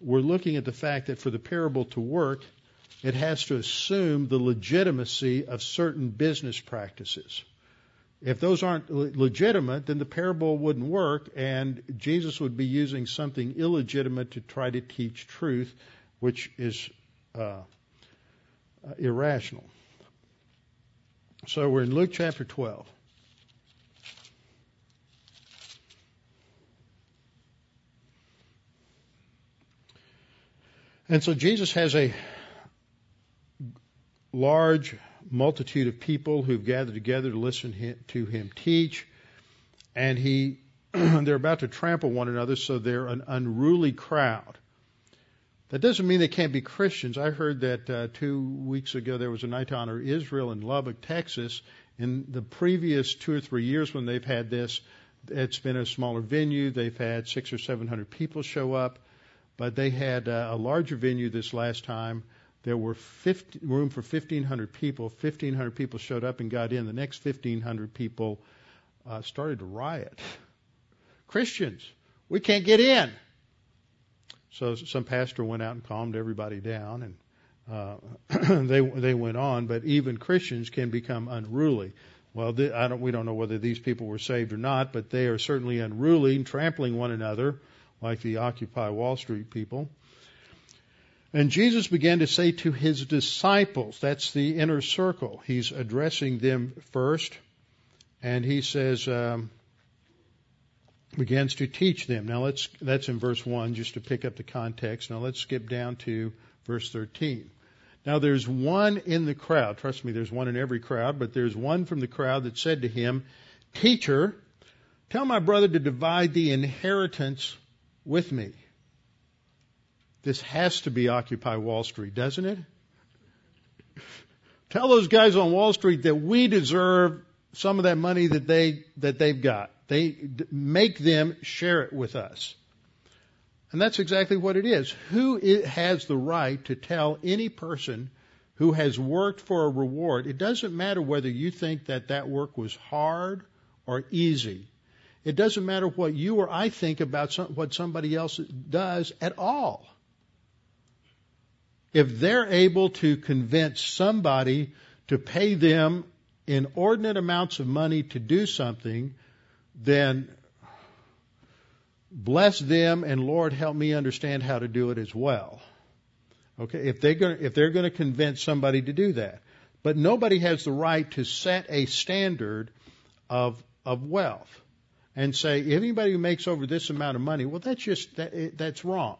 We're looking at the fact that for the parable to work, it has to assume the legitimacy of certain business practices. If those aren't legitimate, then the parable wouldn't work, and Jesus would be using something illegitimate to try to teach truth, which is irrational. So we're in Luke chapter 12. And so Jesus has a large multitude of people who've gathered together to listen to him teach, and they're about to trample one another, so they're an unruly crowd. That doesn't mean they can't be Christians. I heard that 2 weeks ago there was a night to honor Israel in Lubbock, Texas. In the previous 2 or 3 years when they've had this, it's been a smaller venue. They've had 600 or 700 people show up, but they had a larger venue this last time. There were room for 1,500 people. 1,500 people showed up and got in. The next 1,500 people started to riot. Christians, we can't get in. So some pastor went out and calmed everybody down, and they went on. But even Christians can become unruly. Well, we don't know whether these people were saved or not, but they are certainly unruly and trampling one another like the Occupy Wall Street people. And Jesus began to say to his disciples, that's the inner circle. He's addressing them first, and he says, begins to teach them. Now that's in verse 1, just to pick up the context. Now let's skip down to verse 13. Now there's one in the crowd. Trust me, there's one in every crowd, but there's one from the crowd that said to him, "Teacher, tell my brother to divide the inheritance with me." This has to be Occupy Wall Street, doesn't it? Tell those guys on Wall Street that we deserve some of that money that they've got. They make them share it with us. And that's exactly what it is. Who has the right to tell any person who has worked for a reward? It doesn't matter whether you think that work was hard or easy. It doesn't matter what you or I think about what somebody else does at all. If they're able to convince somebody to pay them inordinate amounts of money to do something, then bless them, and Lord, help me understand how to do it as well. Okay, if they're going to convince somebody to do that. But nobody has the right to set a standard of wealth and say, if anybody who makes over this amount of money, well, that's wrong.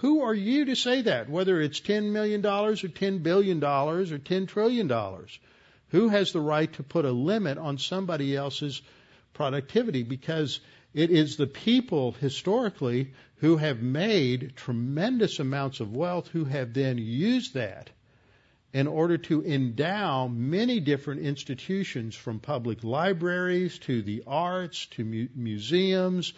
Who are you to say that, whether it's $10 million or $10 billion or $10 trillion? Who has the right to put a limit on somebody else's productivity? Because it is the people historically who have made tremendous amounts of wealth who have then used that in order to endow many different institutions, from public libraries to the arts to museums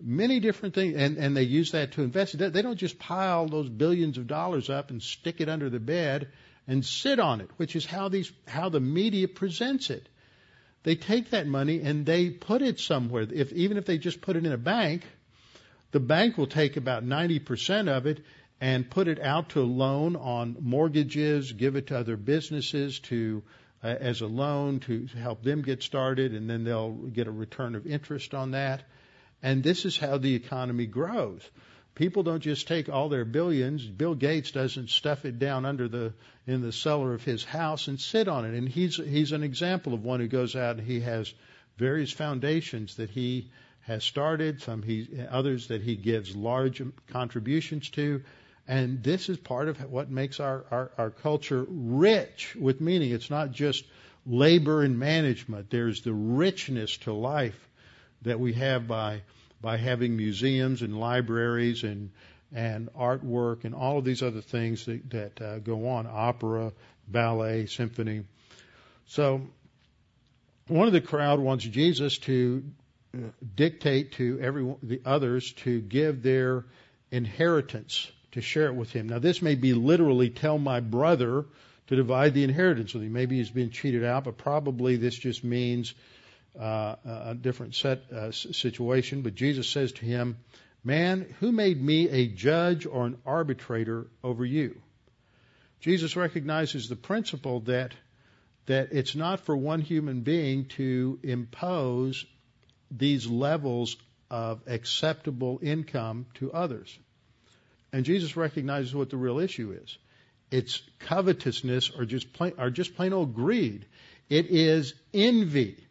many different things, and they use that to invest. They don't just pile those billions of dollars up and stick it under the bed and sit on it, which is how the media presents it. They take that money and they put it somewhere. Even if they just put it in a bank, the bank will take about 90% of it and put it out to a loan on mortgages, give it to other businesses as a loan to help them get started, and then they'll get a return of interest on that. And this is how the economy grows. People don't just take all their billions. Bill Gates doesn't stuff it down in the cellar of his house and sit on it. And he's an example of one who goes out and he has various foundations that he has started, others that he gives large contributions to. And this is part of what makes our culture rich with meaning. It's not just labor and management. There's the richness to life that we have by having museums and libraries and artwork and all of these other things that go on, opera, ballet, symphony. So one of the crowd wants Jesus to dictate to the others to give their inheritance, to share it with him. Now, this may be literally tell my brother to divide the inheritance with him. Maybe he's been cheated out, but probably this just means a different situation. But Jesus says to him, "Man, who made me a judge or an arbitrator over you?" Jesus recognizes the principle that it's not for one human being to impose these levels of acceptable income to others. And Jesus recognizes what the real issue is. It's covetousness or just plain old greed. It is envy.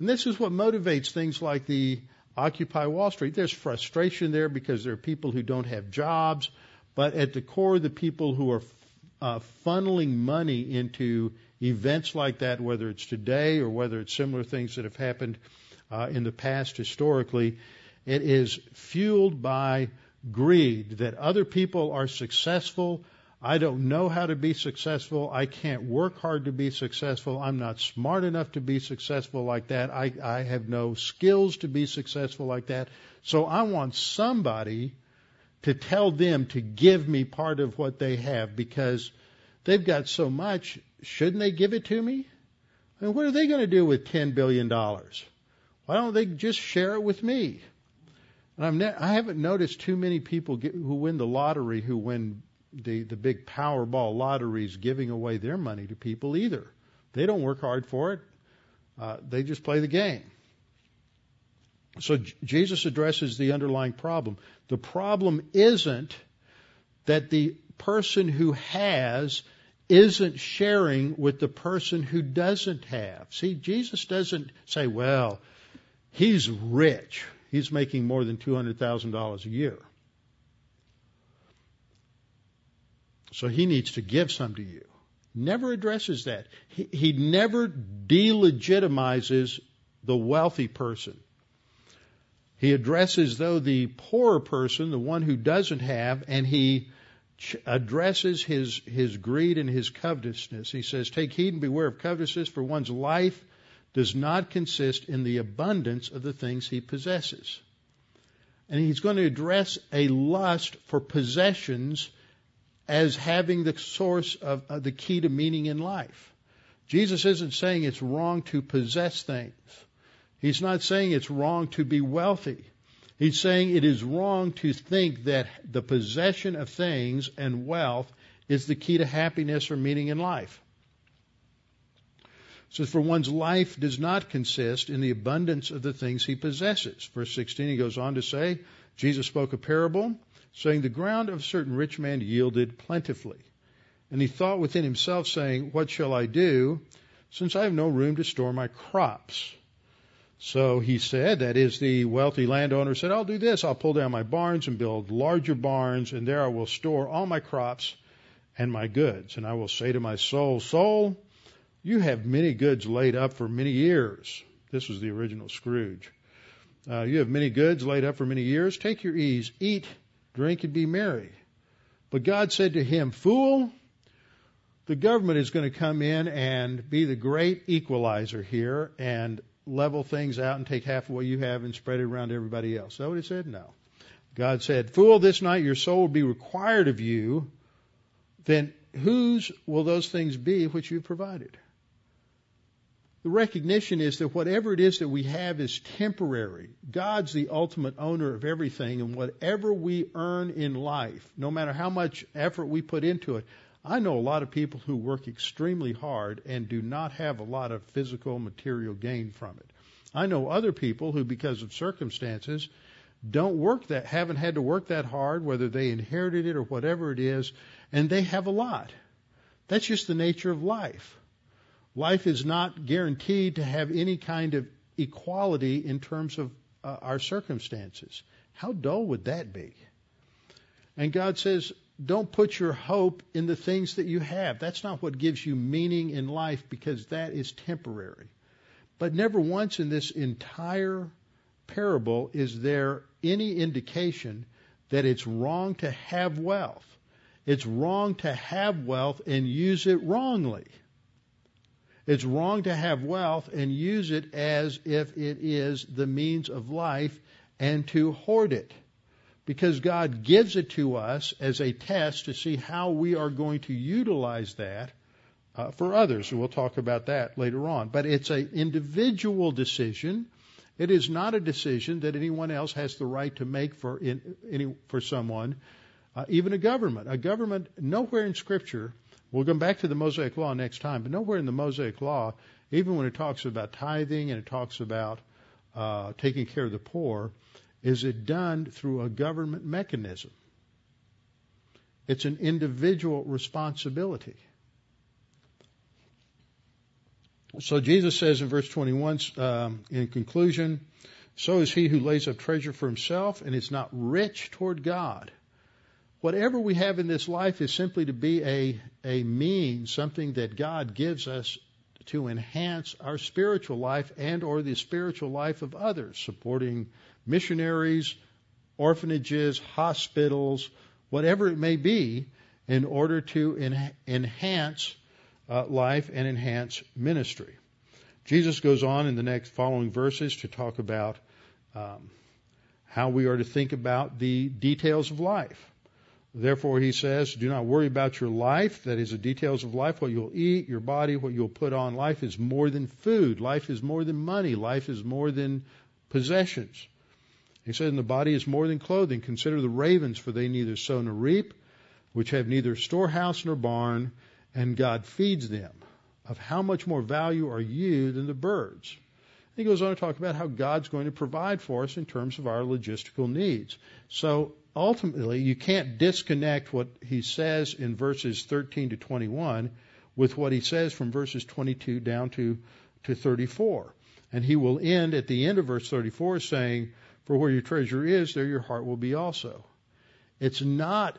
And this is what motivates things like the Occupy Wall Street. There's frustration there because there are people who don't have jobs, but at the core, the people who are funneling money into events like that, whether it's today or whether it's similar things that have happened in the past historically, it is fueled by greed, that other people are successful. I don't know how to be successful. I can't work hard to be successful. I'm not smart enough to be successful like that. I have no skills to be successful like that. So I want somebody to tell them to give me part of what they have because they've got so much. Shouldn't they give it to me? I mean, what are they going to do with $10 billion? Why don't they just share it with me? And I haven't noticed too many people who win the lottery, who win the big Powerball lotteries, giving away their money to people either. They don't work hard for it. They just play the game. So Jesus addresses the underlying problem. The problem isn't that the person who has isn't sharing with the person who doesn't have. See, Jesus doesn't say, well, he's rich. He's making more than $200,000 a year, so he needs to give some to you. Never addresses that. He never delegitimizes the wealthy person. He addresses, though, the poorer person, the one who doesn't have, and he addresses his greed and his covetousness. He says, "Take heed and beware of covetousness, for one's life does not consist in the abundance of the things he possesses." And he's going to address a lust for possessions as having the source of the key to meaning in life. Jesus isn't saying it's wrong to possess things. He's not saying it's wrong to be wealthy. He's saying it is wrong to think that the possession of things and wealth is the key to happiness or meaning in life. So for one's life does not consist in the abundance of the things he possesses. Verse 16, he goes on to say, Jesus spoke a parable, saying, "The ground of a certain rich man yielded plentifully. And he thought within himself, saying, what shall I do, since I have no room to store my crops? So he said," that is, the wealthy landowner said, "I'll do this. I'll pull down my barns and build larger barns, and there I will store all my crops and my goods. And I will say to my soul, soul, you have many goods laid up for many years." This was the original Scrooge. "You have many goods laid up for many years. Take your ease, eat, drink, and be merry." But God said to him, "Fool, the government is going to come in and be the great equalizer here, and level things out and take half of what you have and spread it around to everybody else? Is that what it said? No. God said, fool, this night your soul will be required of you. Then whose will those things be which you've provided? The recognition is that whatever it is that we have is temporary. God's the ultimate owner of everything, and whatever we earn in life, no matter how much effort we put into it, I know a lot of people who work extremely hard and do not have a lot of physical material gain from it. I know other people who, because of circumstances, haven't had to work that hard, whether they inherited it or whatever it is, and they have a lot. That's just the nature of life. Life is not guaranteed to have any kind of equality in terms of our circumstances. How dull would that be? And God says, don't put your hope in the things that you have. That's not what gives you meaning in life, because that is temporary. But never once in this entire parable is there any indication that it's wrong to have wealth. It's wrong to have wealth and use it wrongly. It's wrong to have wealth and use it as if it is the means of life and to hoard it. Because God gives it to us as a test to see how we are going to utilize that for others. And we'll talk about that later on. But it's an individual decision. It is not a decision that anyone else has the right to make for someone, even a government. A government, nowhere in Scripture, we'll come back to the Mosaic Law next time, but nowhere in the Mosaic Law, even when it talks about tithing and it talks about taking care of the poor, is it done through a government mechanism. It's an individual responsibility. So Jesus says in verse 21, in conclusion, so is he who lays up treasure for himself and is not rich toward God. Whatever we have in this life is simply to be a means, something that God gives us to enhance our spiritual life and or the spiritual life of others, supporting missionaries, orphanages, hospitals, whatever it may be, in order to enhance life and enhance ministry. Jesus goes on in the next following verses to talk about how we are to think about the details of life. Therefore, he says, do not worry about your life, that is the details of life, what you'll eat, your body, what you'll put on. Life is more than food. Life is more than money. Life is more than possessions. He said, and the body is more than clothing. Consider the ravens, for they neither sow nor reap, which have neither storehouse nor barn, and God feeds them. Of how much more value are you than the birds? And he goes on to talk about how God's going to provide for us in terms of our logistical needs. So ultimately, you can't disconnect what he says in verses 13 to 21 with what he says from verses 22 down to 34. And he will end at the end of verse 34 saying, for where your treasure is, there your heart will be also. It's not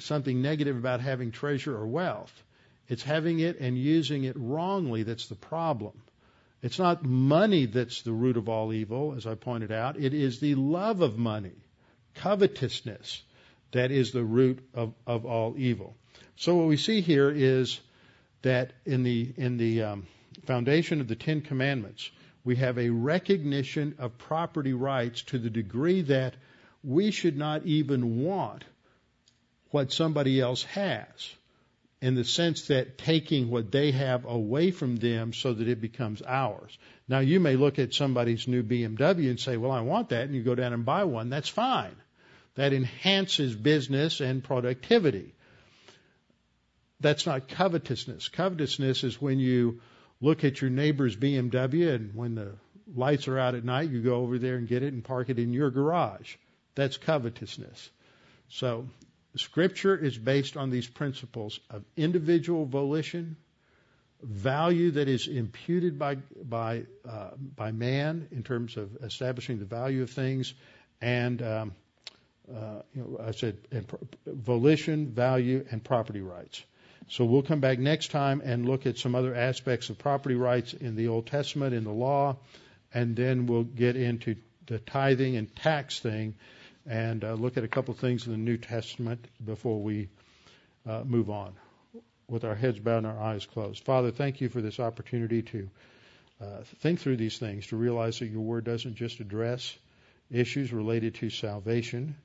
something negative about having treasure or wealth. It's having it and using it wrongly that's the problem. It's not money that's the root of all evil, as I pointed out. It is the love of money, covetousness, that is the root of all evil. So what we see here is that in the foundation of the Ten Commandments, we have a recognition of property rights to the degree that we should not even want what somebody else has, in the sense that taking what they have away from them so that it becomes ours. Now, you may look at somebody's new BMW and say, well, I want that, and you go down and buy one. That's fine. That enhances business and productivity. That's not covetousness. Covetousness is when you look at your neighbor's BMW, and when the lights are out at night, you go over there and get it and park it in your garage. That's covetousness. So Scripture is based on these principles of individual volition, value that is imputed by man in terms of establishing the value of things, and volition, value, and property rights. So we'll come back next time and look at some other aspects of property rights in the Old Testament, in the law, and then we'll get into the tithing and tax thing and look at a couple things in the New Testament before we move on with our heads bowed and our eyes closed. Father, thank you for this opportunity to Think through these things to realize that your word doesn't just address issues related to salvation,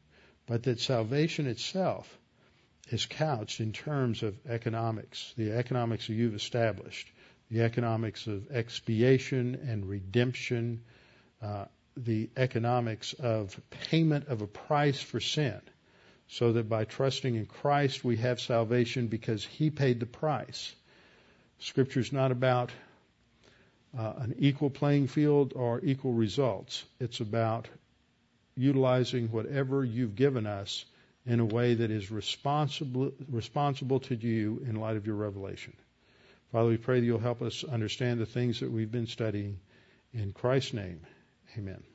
but that salvation itself is couched in terms of economics, the economics that you've established, the economics of expiation and redemption, the economics of payment of a price for sin, so that by trusting in Christ we have salvation because he paid the price. Scripture is not about an equal playing field or equal results. It's about utilizing whatever you've given us in a way that is responsible to you in light of your revelation. Father, we pray that you'll help us understand the things that we've been studying. In Christ's name, amen.